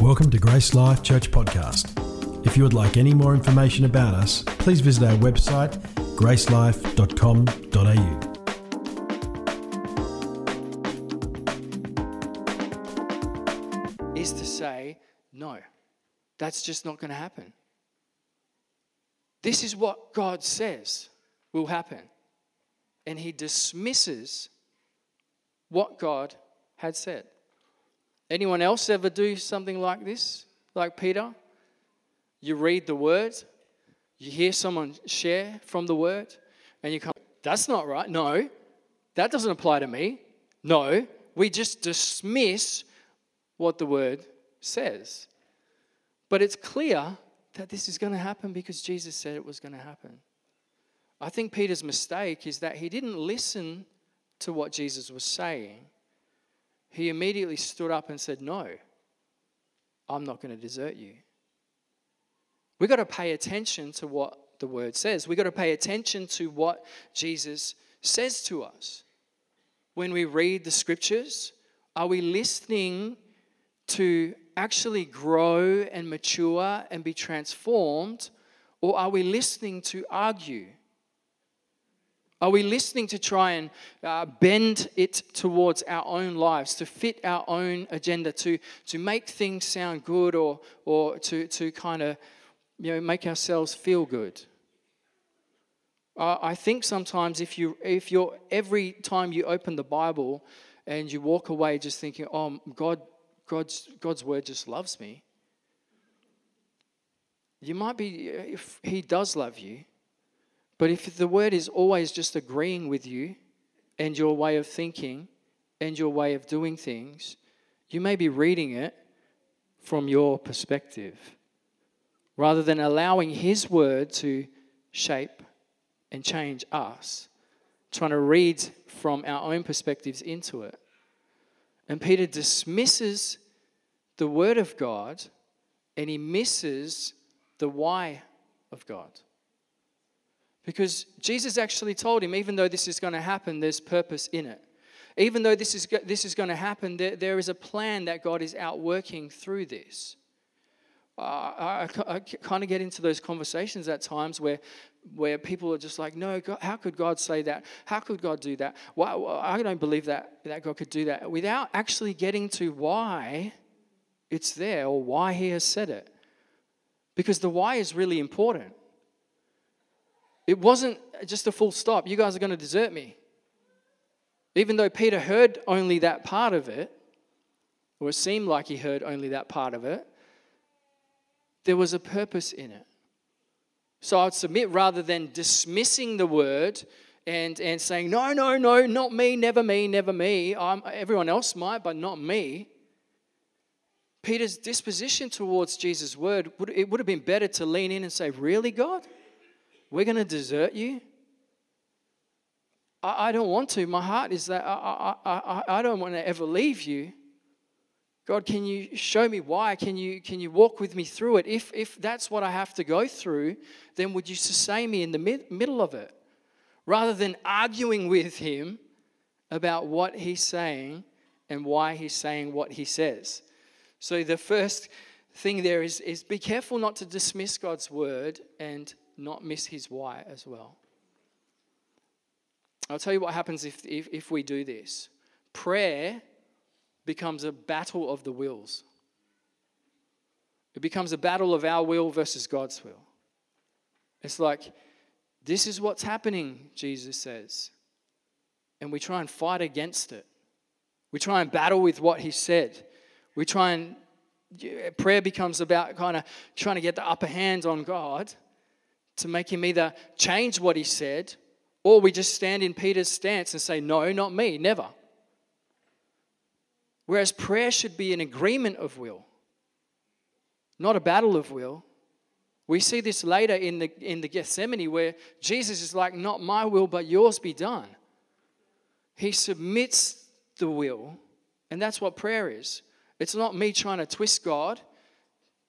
Welcome to Grace Life Church Podcast. If you would like any more information about us, please visit our website, gracelife.com.au. Is to say, no, that's just not going to happen. This is what God says will happen. And he dismisses what God had said. Anyone else ever do something like this, like Peter? You read the word, you hear someone share from the word, and you come, that's not right. No, that doesn't apply to me. No, we just dismiss what the word says. But it's clear that this is going to happen because Jesus said it was going to happen. I think Peter's mistake is that he didn't listen to what Jesus was saying. He immediately stood up and said, no, I'm not going to desert you. We've got to pay attention to what the word says. We've got to pay attention to what Jesus says to us. When we read the scriptures, are we listening to actually grow and mature and be transformed, or are we listening to argue? Are we listening to try and bend it towards our own lives, to fit our own agenda, to make things sound good or to kind of, you know, make ourselves feel good? I think sometimes if you're every time you open the Bible and you walk away just thinking, oh, God's word just loves me. You might be, if he does love you, but if the word is always just agreeing with you and your way of thinking and your way of doing things, you may be reading it from your perspective rather than allowing his word to shape and change us, trying to read from our own perspectives into it. And Peter dismisses the word of God and he misses the why of God. Because Jesus actually told him, even though this is going to happen, there's purpose in it. Even though this is going to happen, there is a plan that God is outworking through this. I kind of get into those conversations at times where people are just like, no, God, how could God say that? How could God do that? Why, I don't believe that God could do that, without actually getting to why it's there or why he has said it. Because the why is really important. It wasn't just a full stop. You guys are going to desert me. Even though Peter heard only that part of it, or it seemed like he heard only that part of it, there was a purpose in it. So I would submit, rather than dismissing the word and saying, no, not me, never me. Everyone else might, but not me. Peter's disposition towards Jesus' word, it would have been better to lean in and say, really, God? We're going to desert you? I don't want to. My heart is that I don't want to ever leave you. God, can you show me why? Can you walk with me through it? If that's what I have to go through, then would you sustain me in the middle of it? Rather than arguing with him about what he's saying and why he's saying what he says. So the first thing there is be careful not to dismiss God's word and not miss his why as well. I'll tell you what happens if we do this. Prayer becomes a battle of the wills. It becomes a battle of our will versus God's will. It's like, this is what's happening, Jesus says. And we try and fight against it. We try and battle with what he said. Prayer becomes about kind of trying to get the upper hand on God, to make him either change what he said, or we just stand in Peter's stance and say, no, not me, never. Whereas prayer should be an agreement of will, not a battle of will. We see this later in the Gethsemane, where Jesus is like, not my will, but yours be done. He submits the will, and that's what prayer is. It's not me trying to twist God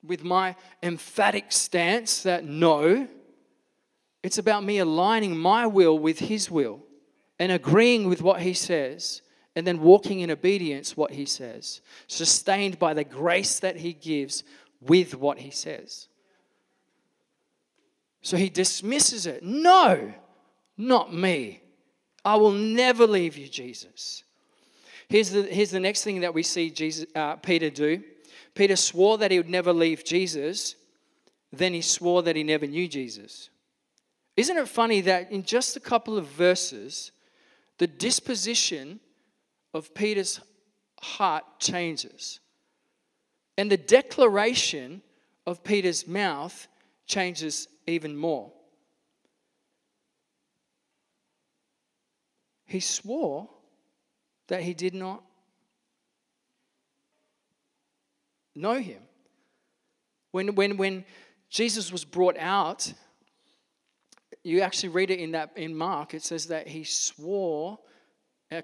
with my emphatic stance that no. It's about me aligning my will with his will and agreeing with what he says and then walking in obedience what he says, sustained by the grace that he gives with what he says. So he dismisses it. No, not me. I will never leave you, Jesus. Here's the next thing that we see Peter do. Peter swore that he would never leave Jesus. Then he swore that he never knew Jesus. Isn't it funny that in just a couple of verses, the disposition of Peter's heart changes. And the declaration of Peter's mouth changes even more. He swore that he did not know him. When Jesus was brought out, you actually read it in Mark. It says that he swore,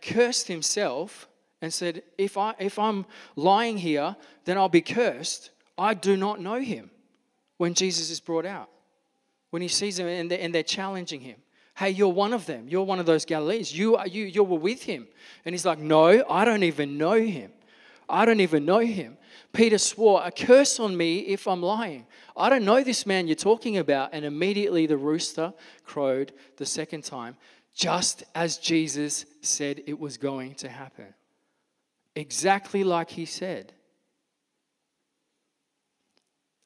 cursed himself, and said, "If I'm lying here, then I'll be cursed. I do not know him." When Jesus is brought out, when he sees him and they're challenging him, hey, you're one of them. You're one of those Galileans. You were with him, and he's like, no, I don't even know him. I don't even know him. Peter swore, a curse on me if I'm lying. I don't know this man you're talking about. And immediately the rooster crowed the second time, just as Jesus said it was going to happen. Exactly like he said.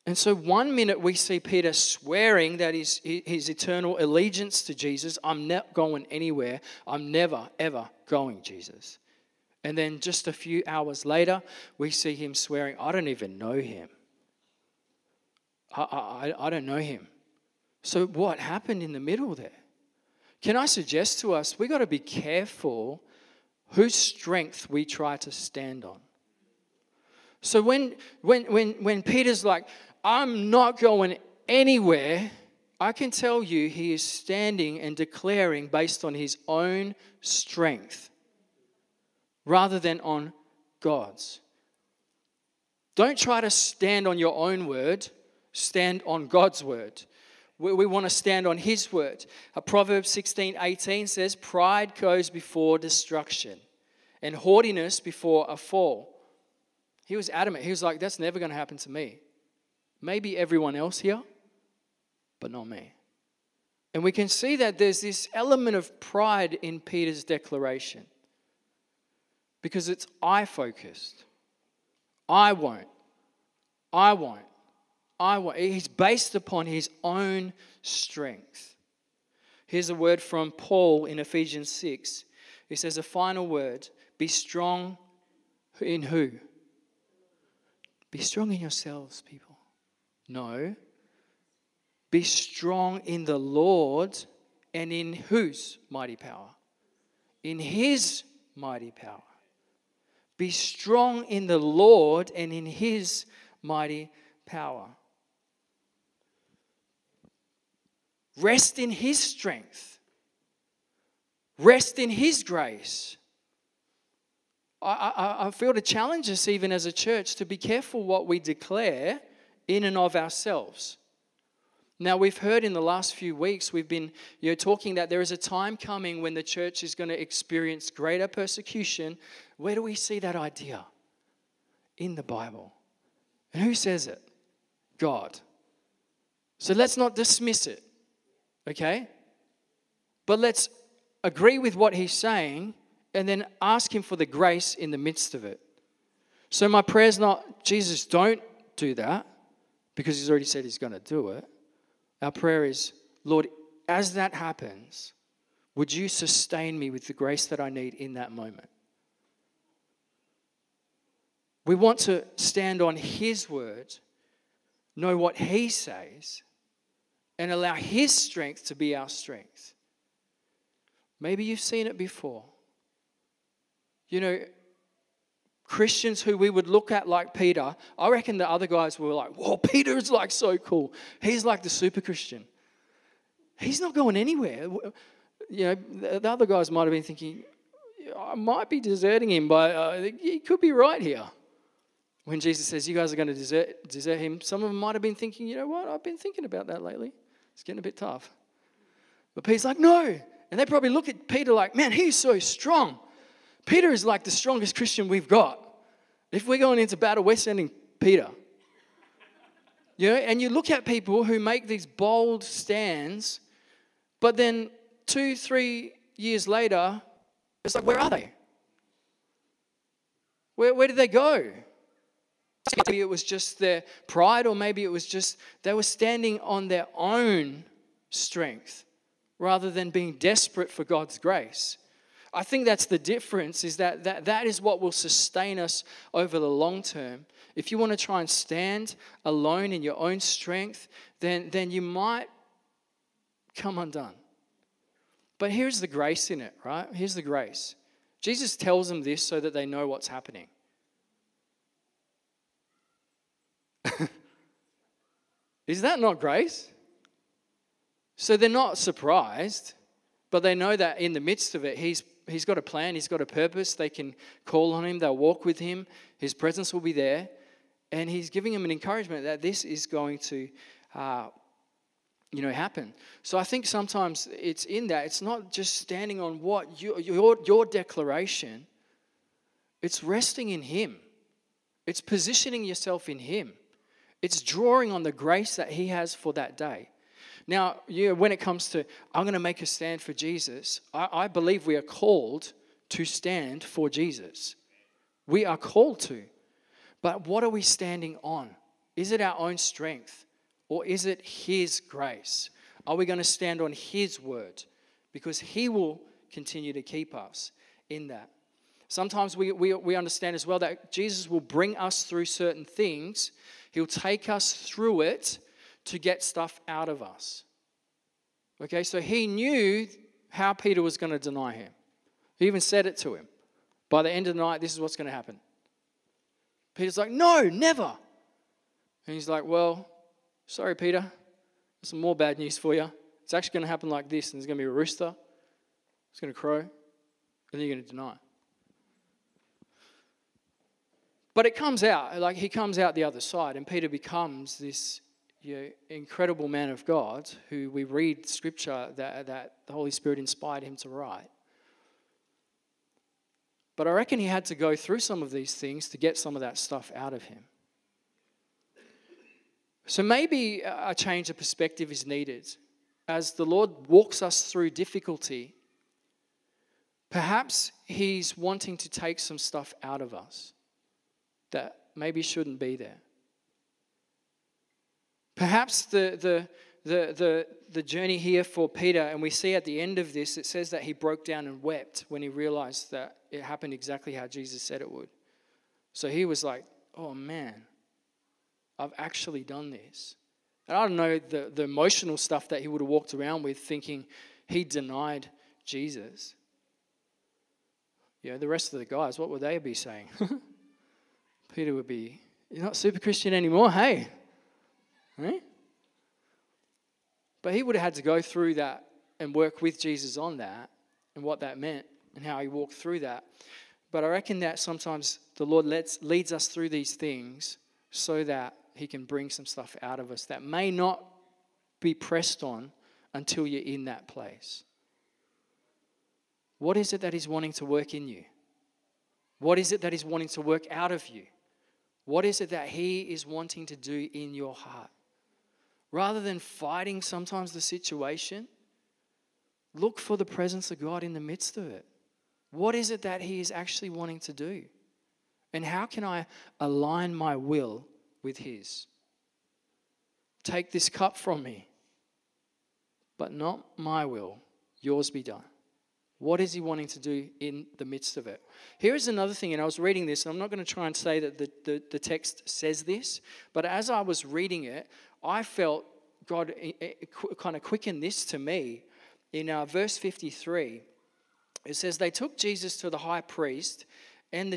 And so 1 minute we see Peter swearing that his eternal allegiance to Jesus. I'm not going anywhere. I'm never, ever going, Jesus. And then just a few hours later, we see him swearing, I don't even know him. I don't know him. So what happened in the middle there? Can I suggest to us, we got to be careful whose strength we try to stand on. So when Peter's like, I'm not going anywhere, I can tell you he is standing and declaring based on his own strength rather than on God's. Don't try to stand on your own word. Stand on God's word. We want to stand on his word. Proverbs 16, 18 says, pride goes before destruction and haughtiness before a fall. He was adamant. He was like, that's never going to happen to me. Maybe everyone else here, but not me. And we can see that there's this element of pride in Peter's declaration because it's I-focused. I won't. He's based upon his own strength. Here's a word from Paul in Ephesians 6. He says, a final word, be strong in who? Be strong in yourselves, people. No. Be strong in the Lord and in whose mighty power? In his mighty power. Be strong in the Lord and in his mighty power. Rest in his strength. Rest in his grace. I feel to challenge us even as a church to be careful what we declare in and of ourselves. Now, we've heard in the last few weeks, we've been talking that there is a time coming when the church is going to experience greater persecution. Where do we see that idea? In the Bible. And who says it? God. So let's not dismiss it, okay? But let's agree with what he's saying and then ask him for the grace in the midst of it. So my prayer's not, Jesus, don't do that, because he's already said he's going to do it. Our prayer is, Lord, as that happens, would you sustain me with the grace that I need in that moment? We want to stand on his word, know what he says, and allow his strength to be our strength. Maybe you've seen it before. Christians who we would look at like Peter, I reckon the other guys were like, whoa, Peter is like so cool. He's like the super Christian. He's not going anywhere. The other guys might have been thinking, I might be deserting him, but he could be right here. When Jesus says, you guys are going to desert him, some of them might have been thinking, you know what, I've been thinking about that lately. It's getting a bit tough. But Peter's like, no. And they probably look at Peter like, man, he's so strong. Peter is like the strongest Christian we've got. If we're going into battle, we're sending Peter. You know, and you look at people who make these bold stands, but then 2-3 years later, it's like, where are they? Where did they go? Maybe it was just their pride, or maybe it was just they were standing on their own strength rather than being desperate for God's grace. I think that's the difference, is that is what will sustain us over the long term. If you want to try and stand alone in your own strength, then you might come undone. But here's the grace in it, right? Here's the grace. Jesus tells them this so that they know what's happening. Is that not grace? So they're not surprised, but they know that in the midst of it, He's got a plan, He's got a purpose. They can call on Him, they'll walk with Him, His presence will be there. And He's giving them an encouragement that this is going to happen. So I think sometimes it's in that. It's not just standing on what your declaration. It's resting in Him. It's positioning yourself in Him. It's drawing on the grace that He has for that day. Now, when it comes to, I'm going to make a stand for Jesus, I believe we are called to stand for Jesus. We are called to. But what are we standing on? Is it our own strength? Or is it His grace? Are we going to stand on His word? Because He will continue to keep us in that. Sometimes we understand as well that Jesus will bring us through certain things. He'll take us through it to get stuff out of us. Okay, so He knew how Peter was going to deny Him. He even said it to him. By the end of the night, this is what's going to happen. Peter's like, no, never. And he's like, well, sorry, Peter, there's some more bad news for you. It's actually going to happen like this, and there's going to be a rooster, it's going to crow, and then you're going to deny. But it comes out, like he comes out the other side, and Peter becomes this incredible man of God who we read scripture that the Holy Spirit inspired him to write. But I reckon he had to go through some of these things to get some of that stuff out of him. So maybe a change of perspective is needed. As the Lord walks us through difficulty, perhaps He's wanting to take some stuff out of us that maybe shouldn't be there. Perhaps the journey here for Peter, and we see at the end of this, it says that he broke down and wept when he realized that it happened exactly how Jesus said it would. So he was like, oh man, I've actually done this. And I don't know the emotional stuff that he would have walked around with thinking he denied Jesus. The rest of the guys, what would they be saying? Peter would be, you're not super Christian anymore, hey. Right? But he would have had to go through that and work with Jesus on that and what that meant and how he walked through that. But I reckon that sometimes the Lord leads us through these things so that He can bring some stuff out of us that may not be pressed on until you're in that place. What is it that He's wanting to work in you? What is it that He's wanting to work out of you? What is it that He is wanting to do in your heart? Rather than fighting sometimes the situation, look for the presence of God in the midst of it. What is it that He is actually wanting to do? And how can I align my will with His? Take this cup from me, but not my will, yours be done. What is He wanting to do in the midst of it? Here is another thing, and I was reading this, and I'm not going to try and say that the text says this, but as I was reading it, I felt God kind of quickened this to me. In verse 53, it says, they took Jesus to the high priest, and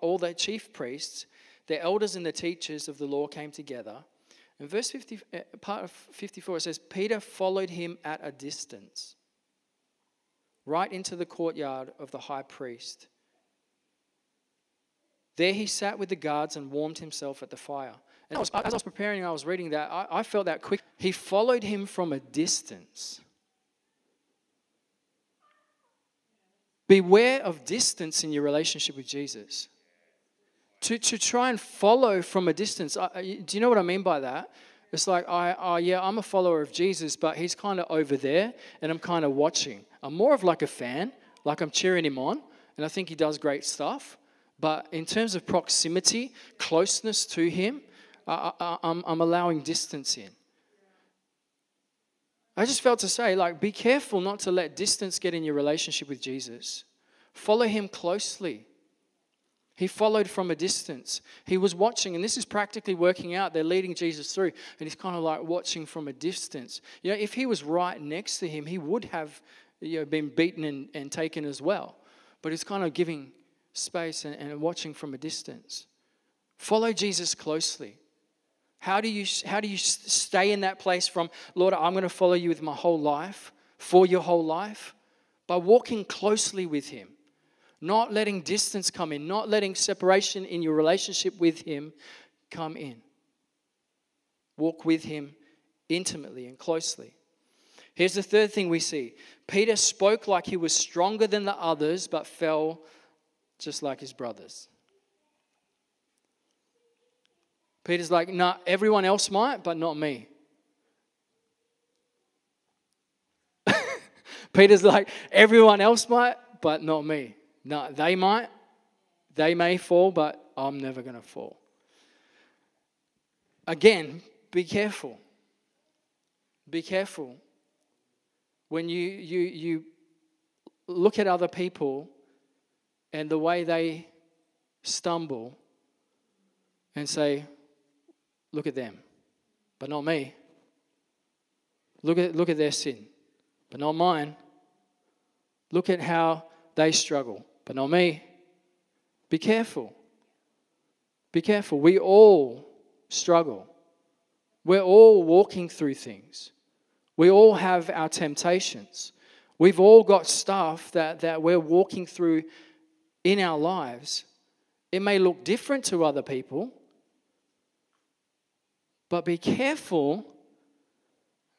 all the chief priests, the elders and the teachers of the law came together. In verse 50, part of 54, it says, Peter followed him at a distance, right into the courtyard of the high priest. There he sat with the guards and warmed himself at the fire. And as I was preparing, I was reading that, I felt that quick. He followed him from a distance. Beware of distance in your relationship with Jesus. To try and follow from a distance. Do you know what I mean by that? It's like, I'm a follower of Jesus, but he's kind of over there, and I'm kind of watching. I'm more of like a fan, like I'm cheering him on, and I think he does great stuff. But in terms of proximity, closeness to him, I'm allowing distance in. I just felt to say, like, be careful not to let distance get in your relationship with Jesus. Follow him closely. He followed from a distance. He was watching, and this is practically working out. They're leading Jesus through, and he's kind of like watching from a distance. You know, if he was right next to him, he would have, you know, been beaten and taken as well. But he's kind of giving space and watching from a distance. Follow Jesus closely. How do you stay in that place from, Lord, I'm going to follow you with my whole life, for your whole life? By walking closely with him. Not letting distance come in. Not letting separation in your relationship with him come in. Walk with him intimately and closely. Here's the third thing we see. Peter spoke like he was stronger than the others, but fell just like his brothers. Peter's like, nah, everyone else might, but not me. Peter's like, everyone else might, but not me. No, they might. They may fall, but I'm never going to fall. Again, be careful. Be careful. When you look at other people and the way they stumble and say, look at them, but not me. Look at their sin, but not mine. Look at how they struggle, but not me. Be careful. Be careful. We all struggle. We're all walking through things. We all have our temptations. We've all got stuff that we're walking through in our lives. It may look different to other people, but be careful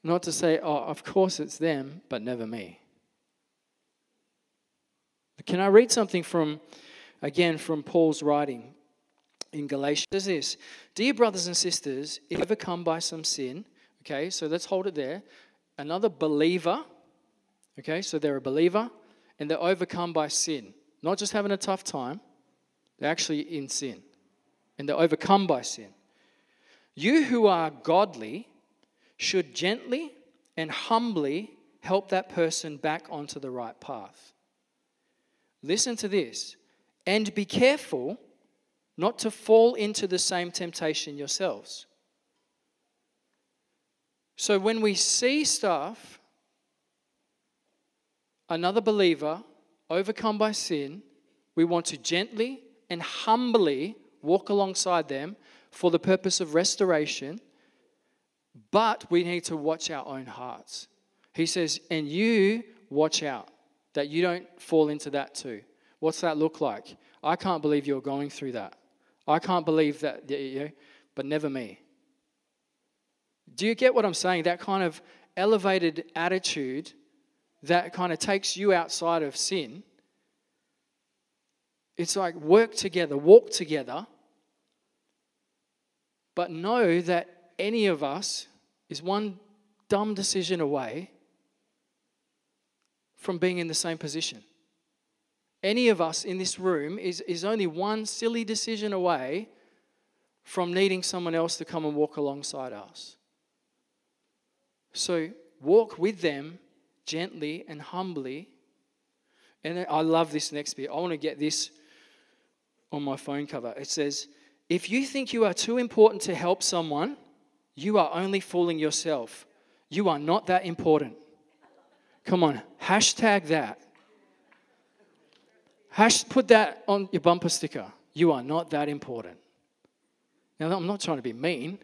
not to say, oh, of course it's them, but never me. Can I read something from Paul's writing in Galatians? It says this, dear brothers and sisters, if overcome by some sin, okay, so let's hold it there. Another believer, okay, so they're a believer, and they're overcome by sin. Not just having a tough time, they're actually in sin, and they're overcome by sin. You who are godly should gently and humbly help that person back onto the right path. Listen to this, and be careful not to fall into the same temptation yourselves. So when we see stuff, another believer overcome by sin, we want to gently and humbly walk alongside them for the purpose of restoration, but we need to watch our own hearts. He says, and you watch out, that you don't fall into that too. What's that look like? I can't believe you're going through that. I can't believe that, you, but never me. Do you get what I'm saying? That kind of elevated attitude that kind of takes you outside of sin. It's like work together, walk together, but know that any of us is one dumb decision away from being in the same position. Any of us in this room is only one silly decision away from needing someone else to come and walk alongside us. So walk with them gently and humbly. And then, I love this next bit. I want to get this on my phone cover. It says, if you think you are too important to help someone, you are only fooling yourself. You are not that important. Come on, hashtag that. Put that on your bumper sticker. You are not that important. Now, I'm not trying to be mean,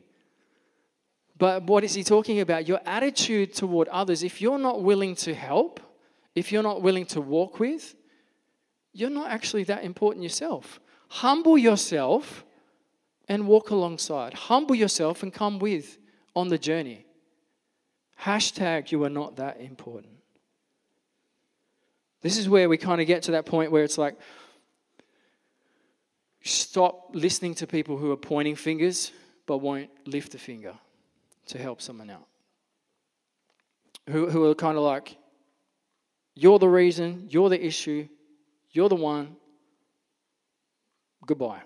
but what is he talking about? Your attitude toward others, if you're not willing to help, if you're not willing to walk with, you're not actually that important yourself. Humble yourself and walk alongside. Humble yourself and come with on the journey. Hashtag you are not that important. This is where we kind of get to that point where it's like, stop listening to people who are pointing fingers but won't lift a finger to help someone out. Who are kind of like, you're the reason, you're the issue, you're the one, goodbye.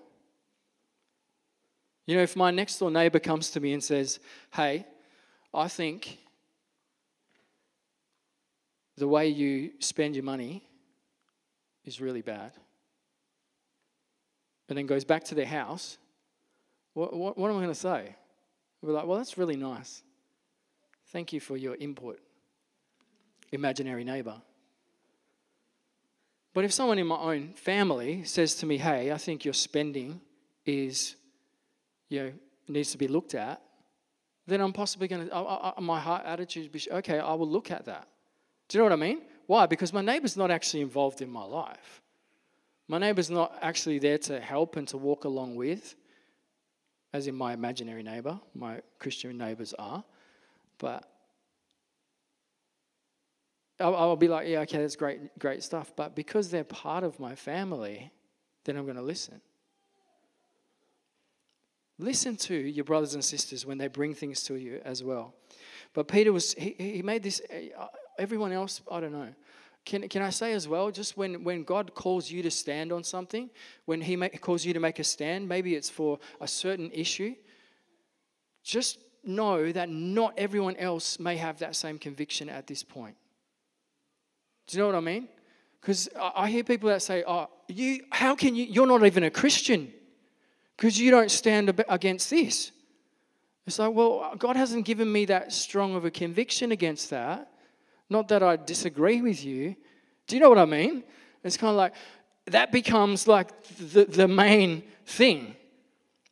You know, if my next door neighbor comes to me and says, hey, I think the way you spend your money is really bad, and then goes back to their house, what am I going to say? We're like, well, that's really nice. Thank you for your input, imaginary neighbor. But if someone in my own family says to me, hey, I think your spending is, you know, needs to be looked at, then I'm possibly going to, my heart attitude be, okay, I will look at that. Do you know what I mean? Why? Because my neighbor's not actually involved in my life. My neighbor's not actually there to help and to walk along with, as in my imaginary neighbor, my Christian neighbors are. But I'll be like, yeah, okay, that's great stuff. But because they're part of my family, then I'm going to listen. Listen to your brothers and sisters when they bring things to you as well. But Peter was, he made this, everyone else, I don't know. Can I say as well, just when God calls you to stand on something, when he calls you to make a stand, maybe it's for a certain issue, just know that not everyone else may have that same conviction at this point. Do you know what I mean? Because I hear people that say, oh, you're not even a Christian because you don't stand against this. It's like, well, God hasn't given me that strong of a conviction against that. Not that I disagree with you. Do you know what I mean? It's kind of like, that becomes like the main thing.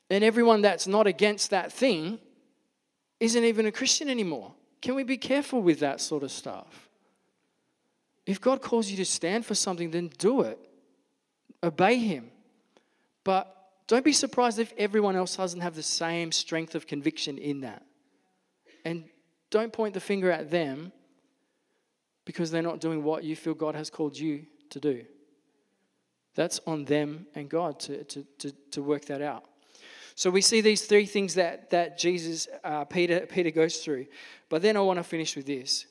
And everyone that's not against that thing isn't even a Christian anymore. Can we be careful with that sort of stuff? If God calls you to stand for something, then do it. Obey him. But don't be surprised if everyone else doesn't have the same strength of conviction in that. And don't point the finger at them because they're not doing what you feel God has called you to do. That's on them and God to work that out. So we see these three things that Jesus, Peter goes through. But then I want to finish with this.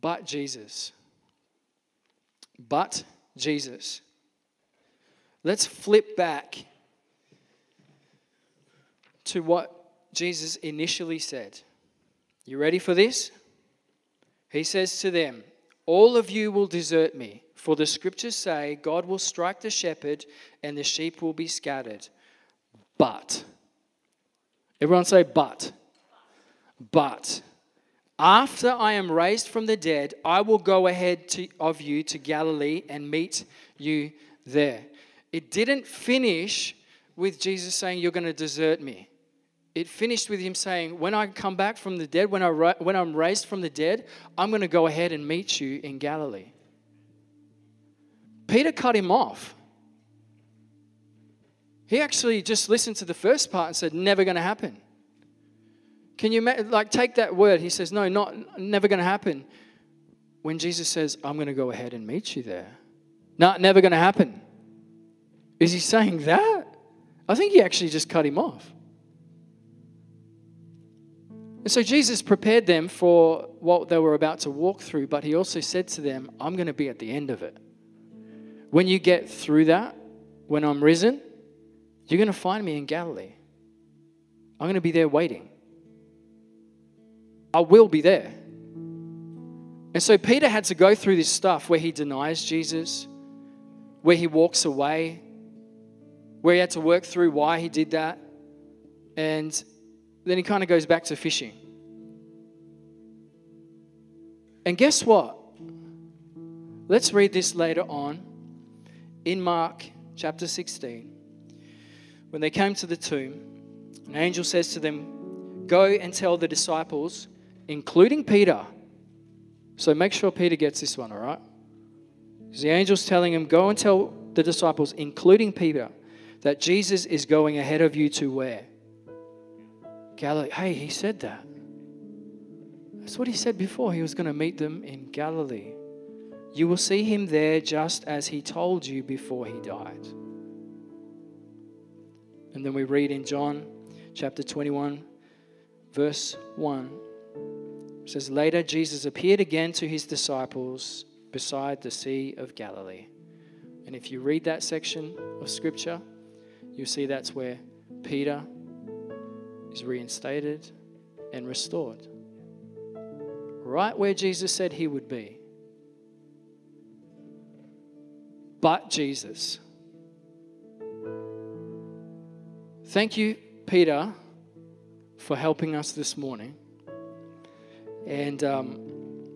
But Jesus. Let's flip back to what Jesus initially said. You ready for this? He says to them, all of you will desert me, for the scriptures say, God will strike the shepherd and the sheep will be scattered. But, everyone say but, after I am raised from the dead, I will go ahead of you to Galilee and meet you there. It didn't finish with Jesus saying, you're going to desert me. It finished with him saying, when I come back from the dead, when I'm raised from the dead, I'm going to go ahead and meet you in Galilee. Peter cut him off. He actually just listened to the first part and said, never going to happen. Can you take that word? He says, no, not never going to happen. When Jesus says, I'm going to go ahead and meet you there. Not never going to happen. Is he saying that? I think he actually just cut him off. And so Jesus prepared them for what they were about to walk through, but he also said to them, I'm going to be at the end of it. When you get through that, when I'm risen, you're going to find me in Galilee. I'm going to be there waiting. I will be there. And so Peter had to go through this stuff where he denies Jesus, where he walks away, where he had to work through why he did that. And then he kind of goes back to fishing. And guess what? Let's read this later on in Mark chapter 16. When they came to the tomb, an angel says to them, go and tell the disciples, including Peter. So make sure Peter gets this one, all right? Because the angel's telling him, go and tell the disciples, including Peter, that Jesus is going ahead of you to where? Galilee. Hey, he said that. That's what he said before. He was going to meet them in Galilee. You will see him there just as he told you before he died. And then we read in John chapter 21, verse 1. It says, later Jesus appeared again to his disciples beside the Sea of Galilee. And if you read that section of Scripture, you'll see that's where Peter is reinstated and restored. Right where Jesus said he would be. But Jesus. Thank you, Peter, for helping us this morning. And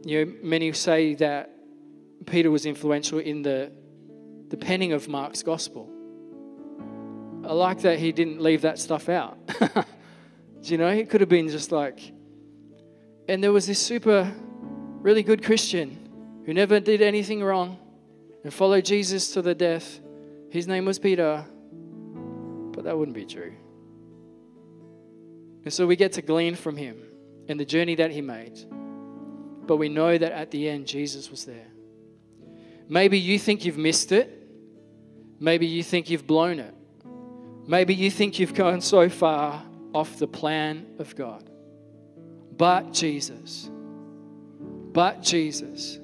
many say that Peter was influential in the penning of Mark's gospel. I like that he didn't leave that stuff out. It could have been just like, and there was this super, really good Christian who never did anything wrong and followed Jesus to the death. His name was Peter, but that wouldn't be true. And so we get to glean from him and the journey that he made. But we know that at the end, Jesus was there. Maybe you think you've missed it. Maybe you think you've blown it. Maybe you think you've gone so far off the plan of God. But Jesus. But Jesus.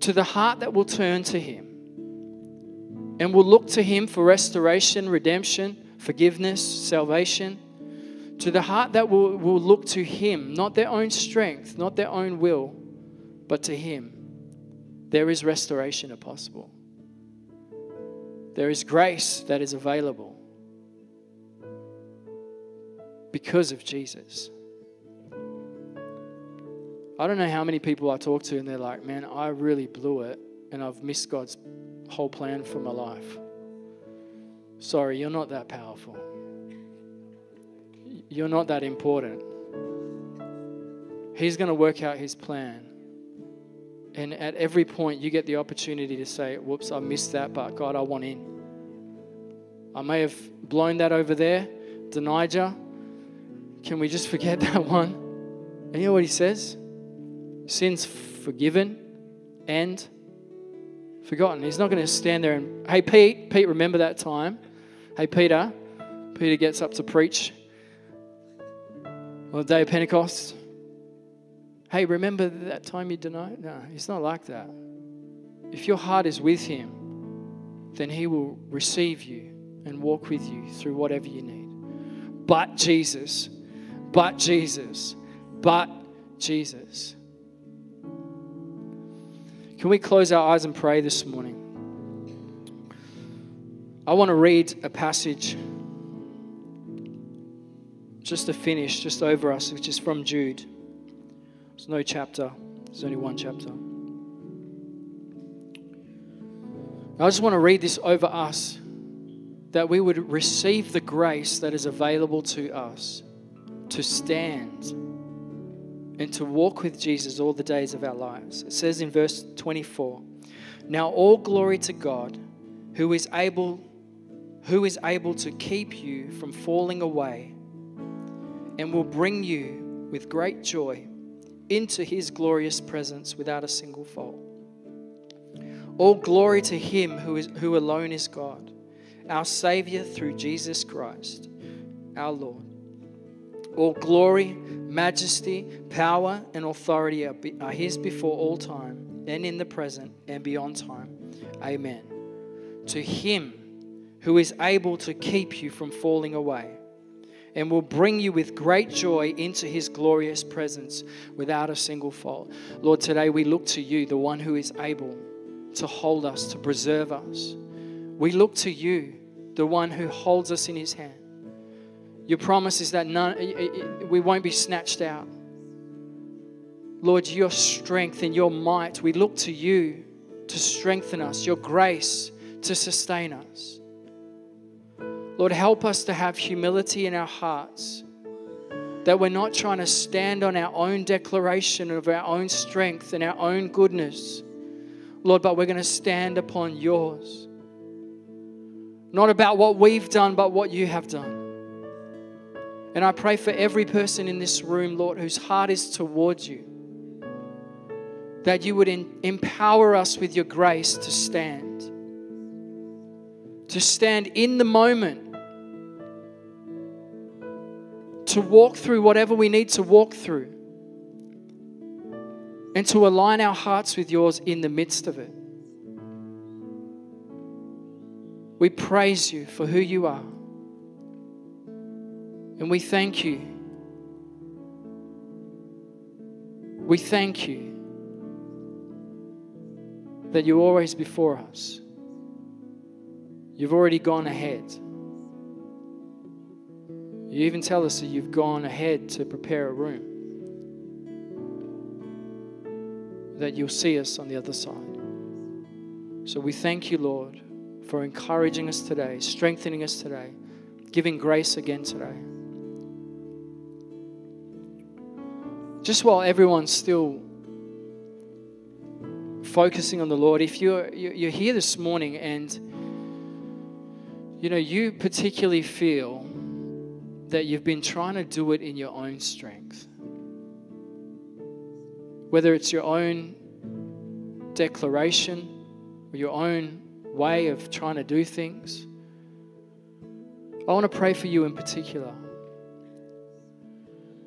To the heart that will turn to him and will look to him for restoration, redemption, forgiveness, salvation. To the heart that will look to him, not their own strength, not their own will, but to him, there is restoration possible. There is grace that is available because of Jesus. I don't know how many people I talk to and they're like, man, I really blew it and I've missed God's whole plan for my life. Sorry, you're not that powerful. You're not that important. He's going to work out his plan. And at every point, you get the opportunity to say, whoops, I missed that, but God, I want in. I may have blown that over there, denied you. Can we just forget that one? And you know what he says? Sins forgiven and forgotten. He's not going to stand there and, hey, Pete, remember that time? Hey, Peter. Peter gets up to preach on the day of Pentecost. Hey, remember that time you denied? No, it's not like that. If your heart is with him, then he will receive you and walk with you through whatever you need. But Jesus, but Jesus, but Jesus. Can we close our eyes and pray this morning? I want to read a passage just to finish, just over us, which is from Jude. There's no chapter. There's only one chapter. I just want to read this over us, that we would receive the grace that is available to us to stand and to walk with Jesus all the days of our lives. It says in verse 24, now all glory to God, who is able to keep you from falling away and will bring you with great joy into his glorious presence without a single fault. All glory to him who alone is God, our Savior through Jesus Christ, our Lord. All glory, majesty, power, and authority are his before all time, and in the present and beyond time. Amen. To him who is able to keep you from falling away and will bring you with great joy into his glorious presence without a single fault. Lord, today we look to you, the one who is able to hold us, to preserve us. We look to you, the one who holds us in his hand. Your promise is that we won't be snatched out. Lord, your strength and your might, we look to you to strengthen us, your grace to sustain us. Lord, help us to have humility in our hearts, that we're not trying to stand on our own declaration of our own strength and our own goodness, Lord, but we're going to stand upon yours. Not about what we've done, but what you have done. And I pray for every person in this room, Lord, whose heart is towards you. that you would empower us with your grace to stand in the moment, to walk through whatever we need to walk through, and to align our hearts with yours in the midst of it. We praise you for who you are, and we thank you. We thank you that you're always before us. You've already gone ahead. You even tell us that you've gone ahead to prepare a room, that you'll see us on the other side. So we thank you, Lord, for encouraging us today, strengthening us today, giving grace again today. Just while everyone's still focusing on the Lord, if you're here this morning and you particularly feel that you've been trying to do it in your own strength, whether it's your own declaration or your own way of trying to do things, I want to pray for you in particular.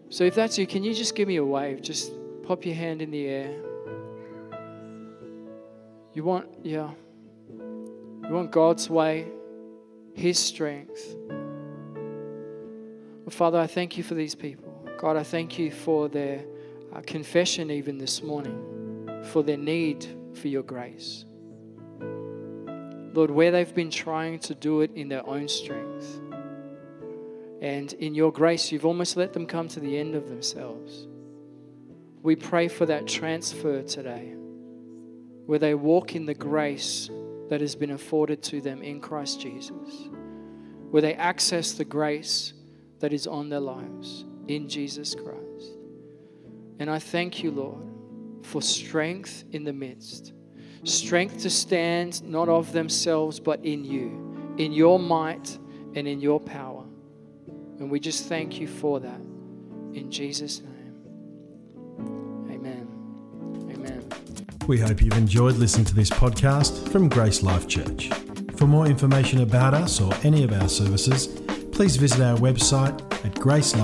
So if that's you, can you just give me a wave? Just pop your hand in the air. You want God's way, His strength. Well, Father, I thank you for these people. God, I thank you for their confession even this morning, for their need for your grace. Lord, where they've been trying to do it in their own strength, and in your grace, you've almost let them come to the end of themselves. We pray for that transfer today, where they walk in the grace that has been afforded to them in Christ Jesus, where they access the grace that is on their lives in Jesus Christ. And I thank you, Lord, for strength in the midst. Strength to stand not of themselves, but in you, in your might and in your power. And we just thank you for that. In Jesus' name, amen. Amen. We hope you've enjoyed listening to this podcast from Grace Life Church. For more information about us or any of our services, please visit our website at gracelife.com.au.